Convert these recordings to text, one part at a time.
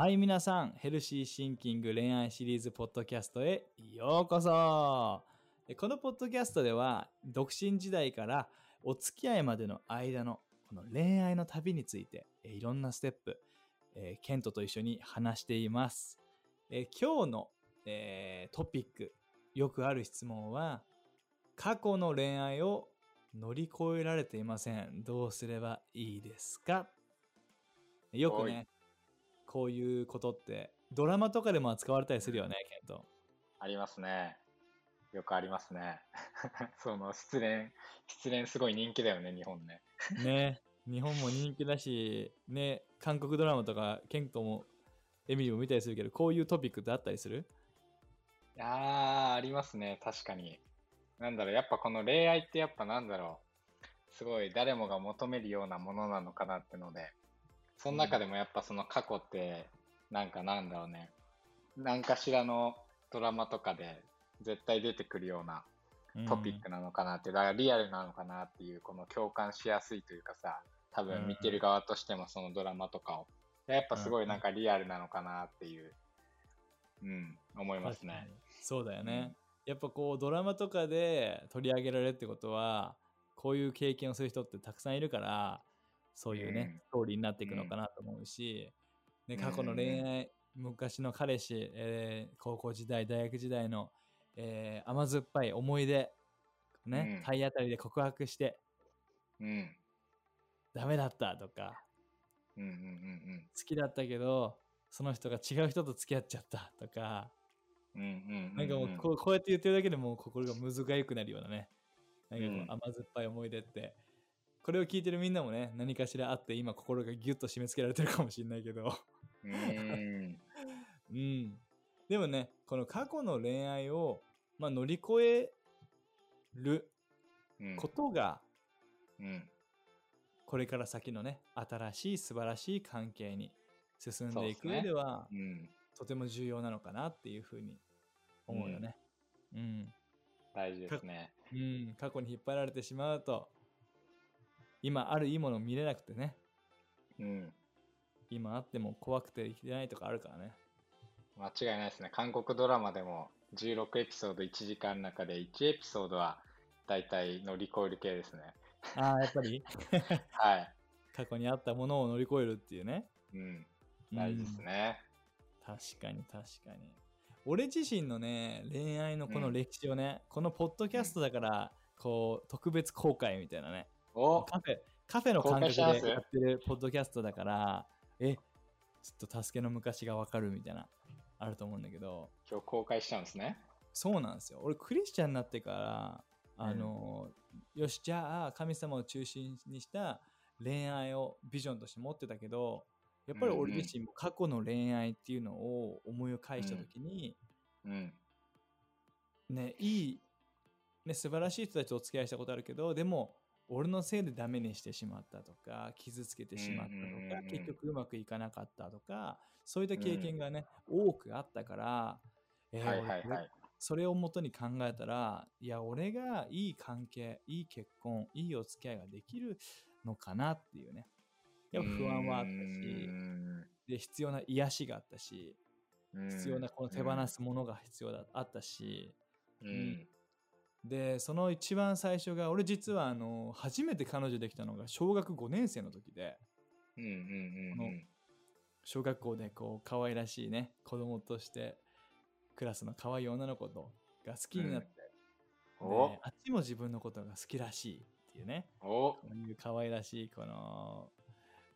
はい、皆さん、ヘルシーシンキング恋愛シリーズポッドキャストへようこそ。このポッドキャストでは、独身時代からお付き合いまでの間のこの恋愛の旅について、いろんなステップ、ケントと一緒に話しています。今日の、トピック、よくある質問は、過去の恋愛を乗り越えられていません。どうすればいいですか？よくね、こういうことってドラマとかでも扱われたりするよね、ケント。ありますね。よくありますね。その失恋すごい人気だよね、日本ね。ね、日本も人気だし、ね、韓国ドラマとかケントもエミリーも見たりするけど、こういうトピックってあったりする？ありますね、確かに。なんだろう、やっぱこの恋愛ってやっぱなんだろう、すごい誰もが求めるようなものなのかなってので、その中でもやっぱその過去ってなんかなんだろうね、何かしらのドラマとかで絶対出てくるようなトピックなのかなって、だからリアルなのかなっていう、この共感しやすいというかさ、多分見てる側としてもそのドラマとかを、やっぱすごいなんかリアルなのかなっていう、思いますね。そうだよね。やっぱこうドラマとかで取り上げられるってことは、こういう経験をする人ってたくさんいるから、そういうね、ストーリーになっていくのかなと思うし、ね、過去の恋愛、昔の彼氏、高校時代、大学時代の、甘酸っぱい思い出、ね、体当たりで告白して、ダメだったとか、好きだったけどその人が違う人と付き合っちゃったとか、なんかもうこうやって言ってるだけでもう心がむずがゆくなるようなね、なんかこう甘酸っぱい思い出って、これを聞いてるみんなもね、何かしらあって今心がギュッと締め付けられてるかもしれないけどでもね、この過去の恋愛を、乗り越えることが、これから先のね、新しい素晴らしい関係に進んでいく上では、とても重要なのかなっていうふうに思うよね。大事ですね。過去に引っ張られてしまうと、今あるいいものを見れなくてね、今あっても怖くて生きてないとかあるからね。間違いないですね。韓国ドラマでも16エピソード1時間の中で1エピソードはだいたい乗り越える系ですね。やっぱりはい。過去にあったものを乗り越えるっていうね。大事ですね。確かに確かに。俺自身のね、恋愛のこの歴史をね、このポッドキャストだから、こう特別公開みたいなね。カフェの感覚でやってるポッドキャストだから、ちょっと助けの昔がわかるみたいなあると思うんだけど、今日公開しちゃうんですね。そうなんですよ。俺クリスチャンになってから、よし、じゃあ神様を中心にした恋愛をビジョンとして持ってたけど、やっぱり俺自身も過去の恋愛っていうのを思い返した時に、ね、いい、ね、素晴らしい人たちとお付き合いしたことあるけど、でも俺のせいでダメにしてしまったとか、傷つけてしまったとか、結局うまくいかなかったとか、そういった経験がね、多くあったから、それを元に考えたら、いや、俺がいい関係、いい結婚、いいお付き合いができるのかなっていうね、やっぱ不安はあったし、で必要な癒しがあったし、必要なこの手放すものが必要だあったし、でその一番最初が、俺実は初めて彼女できたのが小学5年生の時で、小学校でこう可愛らしいね、子供としてクラスの可愛い女の子とが好きになって、であっちも自分のことが好きらしいっていうね、こういう可愛らしいこの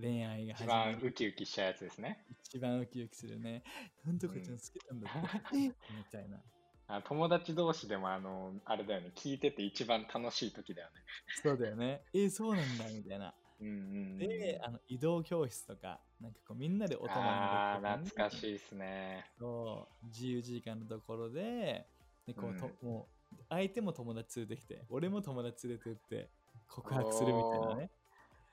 恋愛が始まる。一番ウキウキしちゃうやつですね。一番ウキウキするね。なんとかちゃん好きなんだみたいな。友達同士でもあれだよね、聞いてて一番楽しい時だよね。そうだよね。そうなんだみたいな。で、移動教室とか、なんかこうみんなで大人になる。懐かしいですね。そう、自由時間のところで、でこうもう相手も友達連れてきて、俺も友達連れてって告白するみたいなね。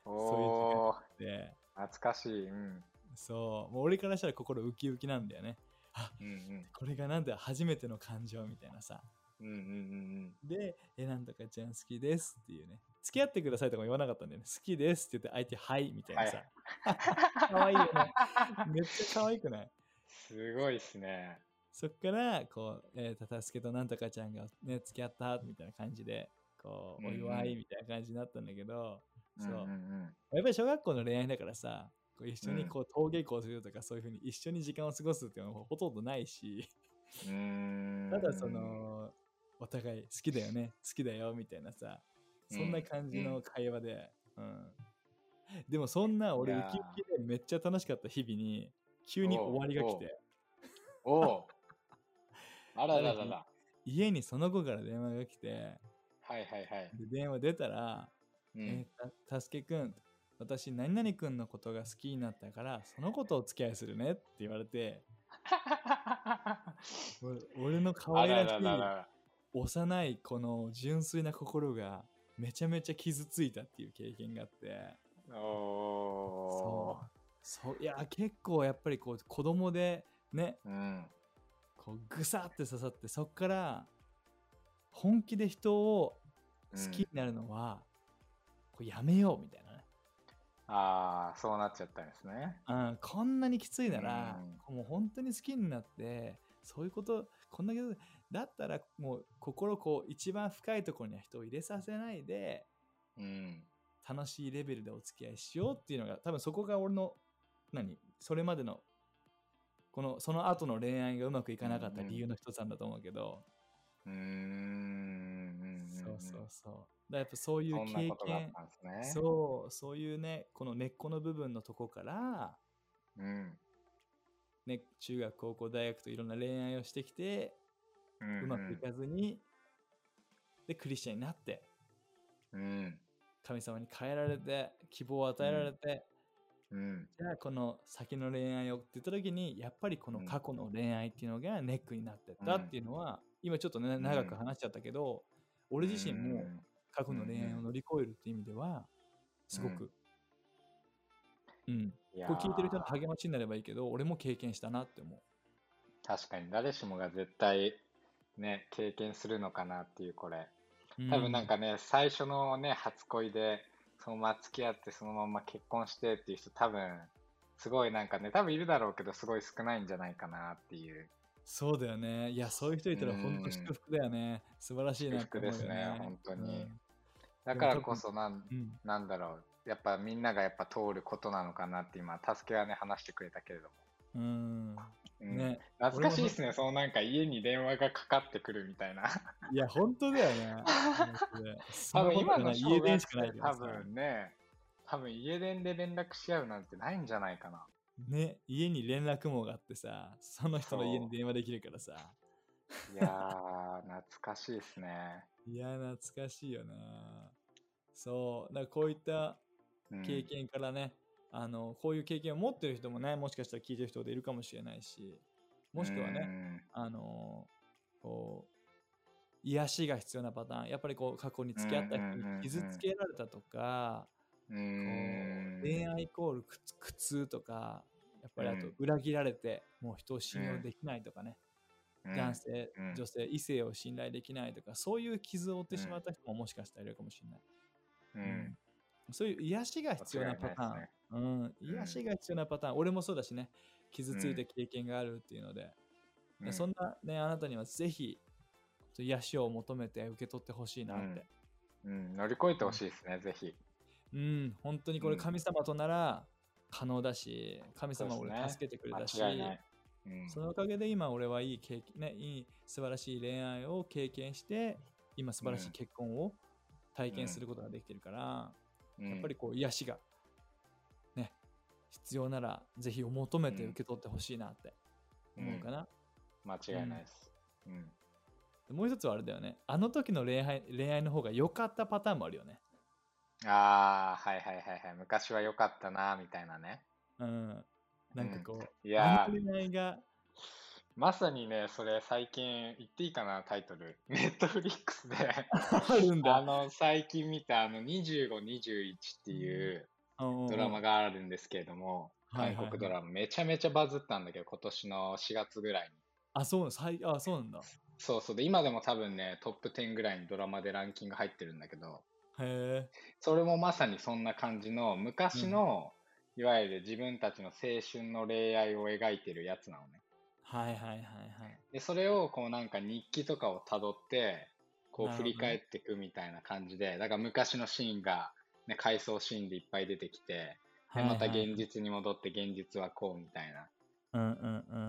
そういう時間で。懐かしい。そう、もう俺からしたら心ウキウキなんだよね。これがなんだ初めての感情みたいなさ、でなんとかちゃん好きですっていうね、付き合ってくださいとかも言わなかったんだよね。好きですって言って相手はいみたいなさ、はい、かわいいよね。めっちゃかわいくない？すごいっすね。そっからこう、たたすけとなんとかちゃんがね付き合ったみたいな感じでこうお祝いみたいな感じになったんだけど、そう、やっぱり小学校の恋愛だからさ、こう一緒にこう登下校するとかそういう風に一緒に時間を過ごすっていうのはほとんどないし、ただそのお互い好きだよね好きだよみたいなさ、そんな感じの会話で、でもそんな俺ウキウキでめっちゃ楽しかった日々に急に終わりが来て、おあらららら、家にその子から電話が来て、はいはいはい、で電話出たら、たすけくん、私何々くんのことが好きになったからその子とお付き合いするねって言われて、俺の可愛らしい幼いこの純粋な心がめちゃめちゃ傷ついたっていう経験があって、そういや結構やっぱりこう子供でね、こうグサって刺さって、そっから本気で人を好きになるのは、こうやめようみたいなね。ああ、そうなっちゃったんですね。こんなにきついなら、もう本当に好きになってそういうことこんだけだったらもう心こう一番深いところには人を入れさせないで、楽しいレベルでお付き合いしようっていうのが、多分そこが俺のそれまでのこのその後の恋愛がうまくいかなかった理由の一つなんだと思うけど、そうそうそう、だやっぱそういう経験、ね、そういうね、この根っこの部分のとこから、ね、中学高校大学といろんな恋愛をしてきて、うまくいかずにでクリスチャンになって、神様に変えられて希望を与えられて、じゃあこの先の恋愛をって言った時にやっぱりこの過去の恋愛っていうのがネックになってったっていうのは、今ちょっとね長く話しちゃったけど、俺自身も過去の恋愛を乗り越えるっていう意味ではすごく、これ聞いてる人の励ましになればいいけど、俺も経験したなって思う。確かに誰しもが絶対ね経験するのかなっていう、これ多分なんかね、最初のね初恋でそのまま付き合ってそのまま結婚してっていう人、多分すごいなんかね、多分いるだろうけどすごい少ないんじゃないかなっていう。そうだよね。いや、そういう人いたら本当祝福だよね。素晴らしいなって思うよね。祝福ですね、本当に。だからこそなんだろう、やっぱみんながやっぱ通ることなのかなって今たすけはね話してくれたけれども、ね、懐かしいですね。そのなんか家に電話がかかってくるみたいな。いや本当だよね。多分今の家電しかないけど、多分家電で連絡し合うなんてないんじゃないかな。ね、家に連絡網があってさ、その人の家に電話できるからさ。いやー懐かしいですね。いや懐かしいよな。そう、なんかこういった経験からね。こういう経験を持ってる人もね、もしかしたら聞いてる人でいるかもしれないし、もしくはね、こう癒しが必要なパターン、やっぱりこう過去に付き合った人に傷つけられたとか、こう恋愛イコール苦痛とか、やっぱりあと裏切られてもう人を信用できないとかね、男性女性異性を信頼できないとか、そういう傷を負ってしまった人ももしかしたらいるかもしれない。そういう癒しが必要なパターン、癒しが必要なパターン、俺もそうだしね、傷ついた経験があるっていうので、そんなねあなたにはぜひ癒しを求めて受け取ってほしいなって、乗り越えてほしいですね、ぜひ。本当にこれ神様となら可能だし、神様を俺助けてくれたし、そのおかげで今俺はいい経験、いい素晴らしい恋愛を経験して、今素晴らしい結婚を体験することができてるから、やっぱりこう癒しがね必要ならぜひを求めて受け取ってほしいなって思うかな。間違いないです。もう一つはあれだよね。あの時の恋愛の方が良かったパターンもあるよね。ああ、はいはいはいはい。昔は良かったなみたいなね。なんかこう、あの恋愛がまさにね、それ最近言っていいかな、タイトル。ネットフリックスであるんだ。最近見た25、21っていうドラマがあるんですけれども、韓国ドラマめちゃめちゃバズったんだけど、今年の4月ぐらいに。あ、そうなんだ。そうそう。で、今でも多分ね、トップ10ぐらいにドラマでランキング入ってるんだけど、へえ。それもまさにそんな感じのう昔ん。のいわゆる自分たちの青春の恋愛を描いてるやつなのね。はいはいはいはい。で、それをこうなんか日記とかをたどって、こうな振るほりど返ね。っていくみたいな感じで、だから昔のシーンが、ね、回想シーンでいっぱい出てきて、で、はまいたはい現はい。実に戻って現実はこうみたいな、うんうん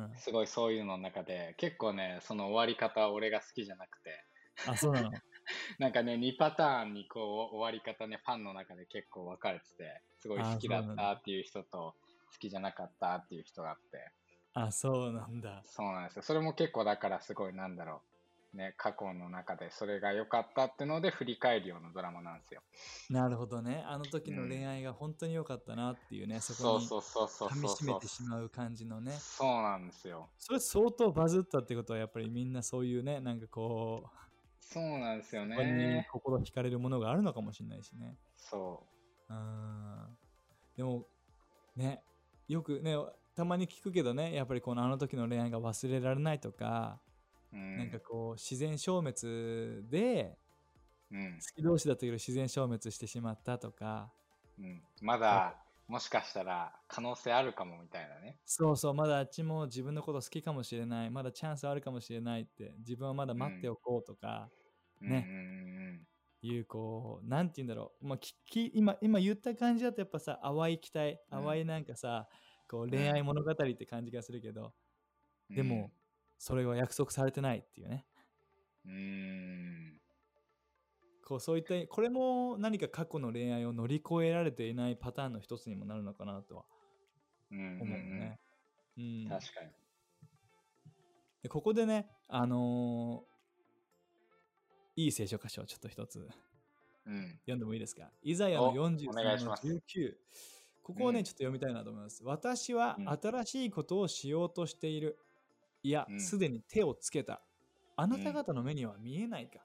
うん。すごいそういうのの中で、結構ね、その終わり方は俺が好きじゃなくて、あ、そうなの。なんかね、2パターンにこう終わり方ね、ファンの中で結構分かれてて、すごい好あ、きそだうっなんただ。っていう人と、好きじゃなかったっていう人があって、あ、そうなんだ。そうなんですよ。それも結構だからすごいなんだろう。ね、過去の中でそれが良かったってので振り返るようなドラマなんですよ。なるほどね。あの時うの恋ん。愛が本当に良かったなっていうね、そこそうにそうそうそう噛みそう締めそう。てしまう感じのね。そうなんですよ。それ相当バズったってことは、やっぱりみんなそういうね、なんかこう、そうなんですよそこにね。心惹かれるものがあるのかもしれないしね。そう。うーん。でも、ね、よくね、たまに聞くけどね、やっぱりこのあの時の恋愛が忘れられないとか、うなんかん。こう、自然消滅で、うん。好き同士だったけど自然消滅してしまったとか、まやっぱだ、もしかしたら可能性あるかもみたいなね。そうそう、まだあっちも自分のこと好きかもしれない、まだチャンスあるかもしれないって、自分はまだう待ってん。おこうとか、うんね、うんいう、こう、なんて言うんだろう、まあ、今言った感じだと、やっぱさ、淡い期待、うんう淡いん。なんかさ、こう、う恋愛ん。物語って感じがするけど、うでも、ん。それは約束されてないっていうね。うん。こう、そういった、これも何か過去の恋愛を乗り越えられていないパターンの一つにもなるのかなとはうんうん思ううん。ね。うん。確かに。で、ここでね、いい聖書箇所をちょっと一つうん。読んでもいいですか？イザヤのお願43いしのます。19。こうこをね、ちょっん。と読みたいなと思います。私はうん。新しいことをしようとしている。いや、うすん。でに手をつけた。あうなたん。方の目には見えないか。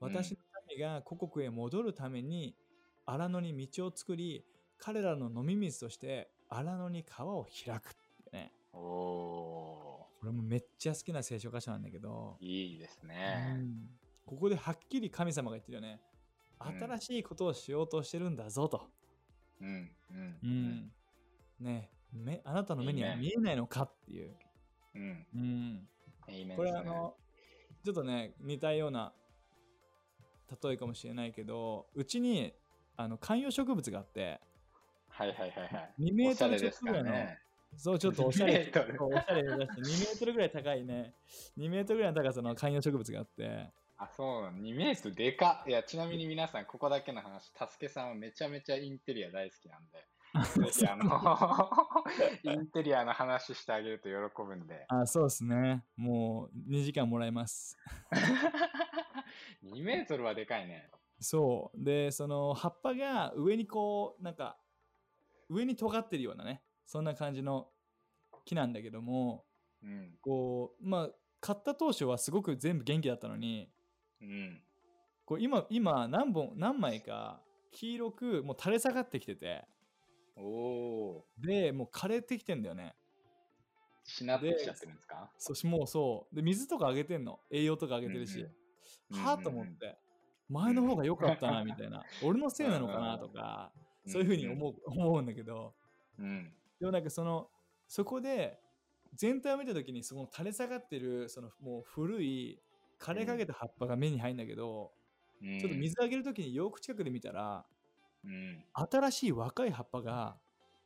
う私のん。民が故国へ戻るために荒野に道を作り、彼らの飲み水として荒野に川を開くってね。おー。これもめっちゃ好きな聖書箇所なんだけど、いいですうね。ん、ここではっきり神様が言ってるよね。うん。新しいことをしようとしてるんだぞと。うん。うん。ううん。ん。ねえ、あなたのい目いにはね。見えないのかっていう。うん。うん。いい面こでれすね。ちょっとね、似たような例えかもしれないけど、うちに観葉植物があって、はいはいはいはい。2おメーしトゃルれちょでっすとかぐららいの、ね。そう、ちょっと2おしゃれ、メートル。そうおしゃれだし、2メートルぐらい高いね、2メートルぐらいの高さの観葉植物があって、あ、そうなの。2メートルでかっ。いや、ちなみに皆さん、ここだけの話、たすけさんはめちゃめちゃインテリア大好きなんで、ぜひそうなんだ。インテリアの話してあげると喜ぶんで。あ、そうですね。もう2時間もらいます。2メートルはでかいね。そう。で、その葉っぱが上にこう、なんか上に尖ってるようなね、そんな感じの木なんだけども、うん。こう、まあ、買った当初はすごく全部元気だったのに、うん。こう今何枚か黄色くもう垂れ下がってきてて、おー。で、もう枯れてきてんだよね。しなってきちで、ゃってるんですか？もうそう。で、水とかあげてんの。栄養とかあうげてるし。んうん。うんはぁと思っうんて、う前のん。方が良かったな、みたいな。俺のうせいなのかな、とんか、うんうそういうふうにん思うんだけど、うん。でもなんかそこで、全体を見たときに、その垂れ下がってる、そのもう古い、枯うれかけん。た葉っぱが目に入るんだけど、うちょっとん。水あげるときによく近くで見たら、うん。新しい若い葉っぱが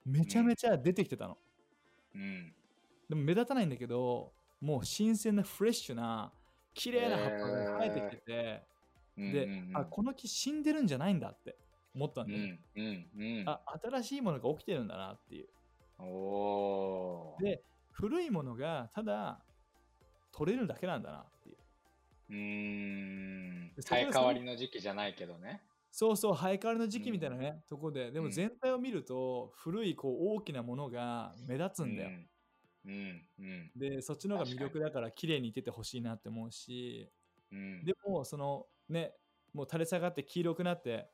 めうちゃめん。ちゃ出てきてたの。うん。でも目立たないんだけど、もう新鮮なフレッシュな綺麗な葉っぱが生えてきてて、うんうで、あ、んこの木死んでるんじゃないんだって思ったんうだよね。んうんうんあ、新しいものが起きてるんだなっていう。おーで、古いものがただ取れるだけなんだなっていう。で、そ生こえで変わりの時期じゃないけどね。そうそう、生え変わりのう時期みたいなんね、とこで。でうもん全体を見ると、古いこう大きなものが目立つうんだよ。んうんで、そっちの方が確魅か力に。だから綺麗にいててほしいなって思うし、うんでもね、もう垂れ下がって黄色くなって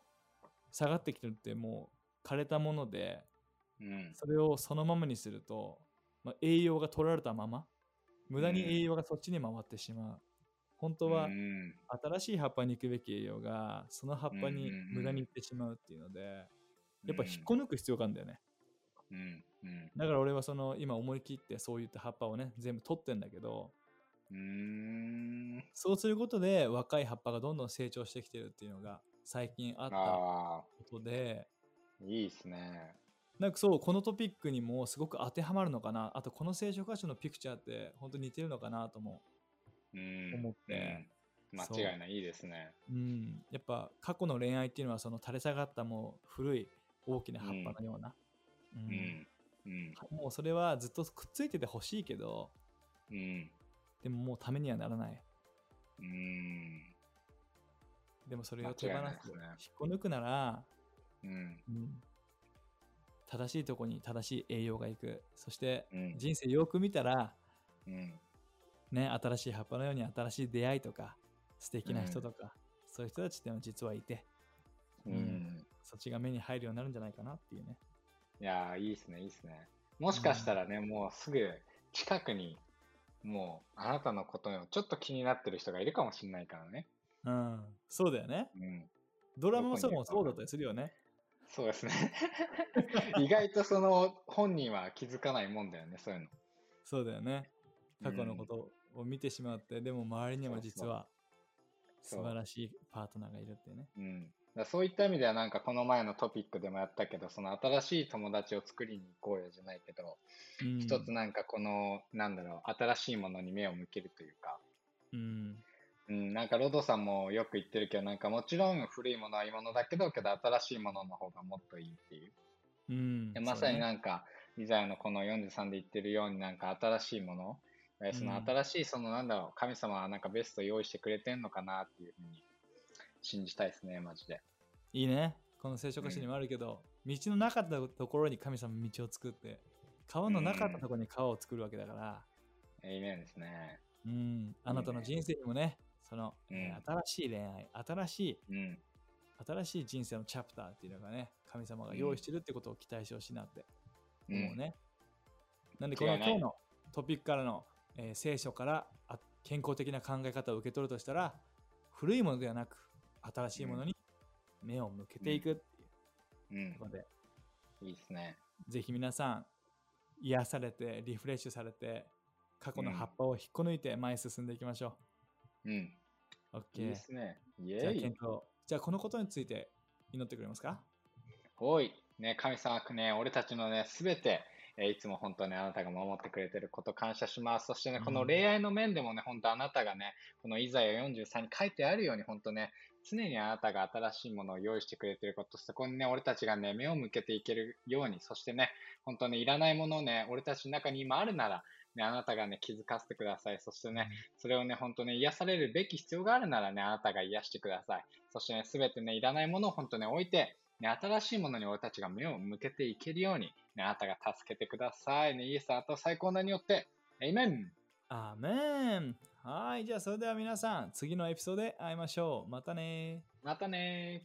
下がってきてるって、もう枯れたもので、うんそれをそのままにすると、まあ、栄養が取られたまま、無う駄に栄ん養がそっちに回ってしまう。本当は新しい葉っぱに行くべき栄養がその葉っぱに無駄に行ってしまうっていうので、やっぱ引っこ抜く必要があるんだよね。だから俺はその今思い切ってそういった葉っぱをね全部取ってんだけど、そうすることで若い葉っぱがどんどん成長してきてるっていうのが最近あったことで、いいですね。なんかそう、このトピックにもすごく当てはまるのかな、あとこの聖書箇所のピクチャーって本当に似てるのかなとも思って、間違いない、いいですね。やっぱ過去の恋愛っていうのはその垂れ下がったもう古い大きな葉っぱのような、もうそれはずっとくっついててほしいけど、でももうためにはならない。でもそれを手放す、ね、引っこ抜くなら、正しいとこに正しい栄養がいく。そして人生よく見たら、ね、新しい葉っぱのように新しい出会いとか素敵な人とか、そういう人たちっていうのは実はいて、そっちが目に入るようになるんじゃないかなっていうね。いや、いいですね、いいですね。もしかしたらね、もうすぐ近くにもうあなたのことをちょっと気になってる人がいるかもしれないからね。そうだよね。ドラマもそうだったりするよね。そうですね。意外とその本人は気づかないもんだよね、そういうの。そうだよね。過去のことを見てしまって、でも周りにも実は素晴らしいパートナーがいるってね。だそういった意味ではなんかこの前のトピックでもやったけど、その新しい友達を作りに行こうよじゃないけど、一つなんかこのなんだろう、新しいものに目を向けるというか。なんかロドさんもよく言ってるけど、なんかもちろん古いものはいいものだけど、新しいものの方がもっといいっていう。でまさになんか、イザヤのこの43で言ってるように、なんか新しいもの、その新しいそのなんだろう、神様はなんかベスト用意してくれてんのかなっていうふうに信じたいですね、マジで。いいね。この聖書箇所にもあるけど、道のなかったところに神様道を作って、川のなかったところに川を作るわけだから。エイメンですね。あなたの人生にもね、その新しい恋愛、新しい人生のチャプターっていうのがね、神様が用意してるってことを期待してほしいなって思うね。なんでこの今日のトピックからの、聖書から健康的な考え方を受け取るとしたら、古いものではなく新しいものに目を向けていくっていうことで、いいですね。ぜひ皆さん癒されてリフレッシュされて、過去の葉っぱを引っこ抜いて前へ進んでいきましょう。OK ですね。イエーイ。じゃあこのことについて祈ってくれますか？おい、ね、神様くね、俺たちのね、すべて、いつも本当にあなたが守ってくれてること感謝します。そしてね、この恋愛の面でもね、本当あなたがね、このイザヤ43に書いてあるように、本当ね、常にあなたが新しいものを用意してくれてること、そこにね、俺たちがね、目を向けていけるように、そしてね、本当にいらないものをね、俺たちの中に今あるなら、ね、あなたがね、気づかせてください。そしてね、それをね、本当ね、癒されるべき必要があるならね、あなたが癒してください。そしてね、すべてね、いらないものを本当ね、置いて、ね、新しいものに俺たちが目を向けていけるように、ね、あなたが助けてください。ね、イエスあと最高なによって、エイメン。アーメン。はい、じゃあそれでは皆さん、次のエピソードで会いましょう。またね。またね。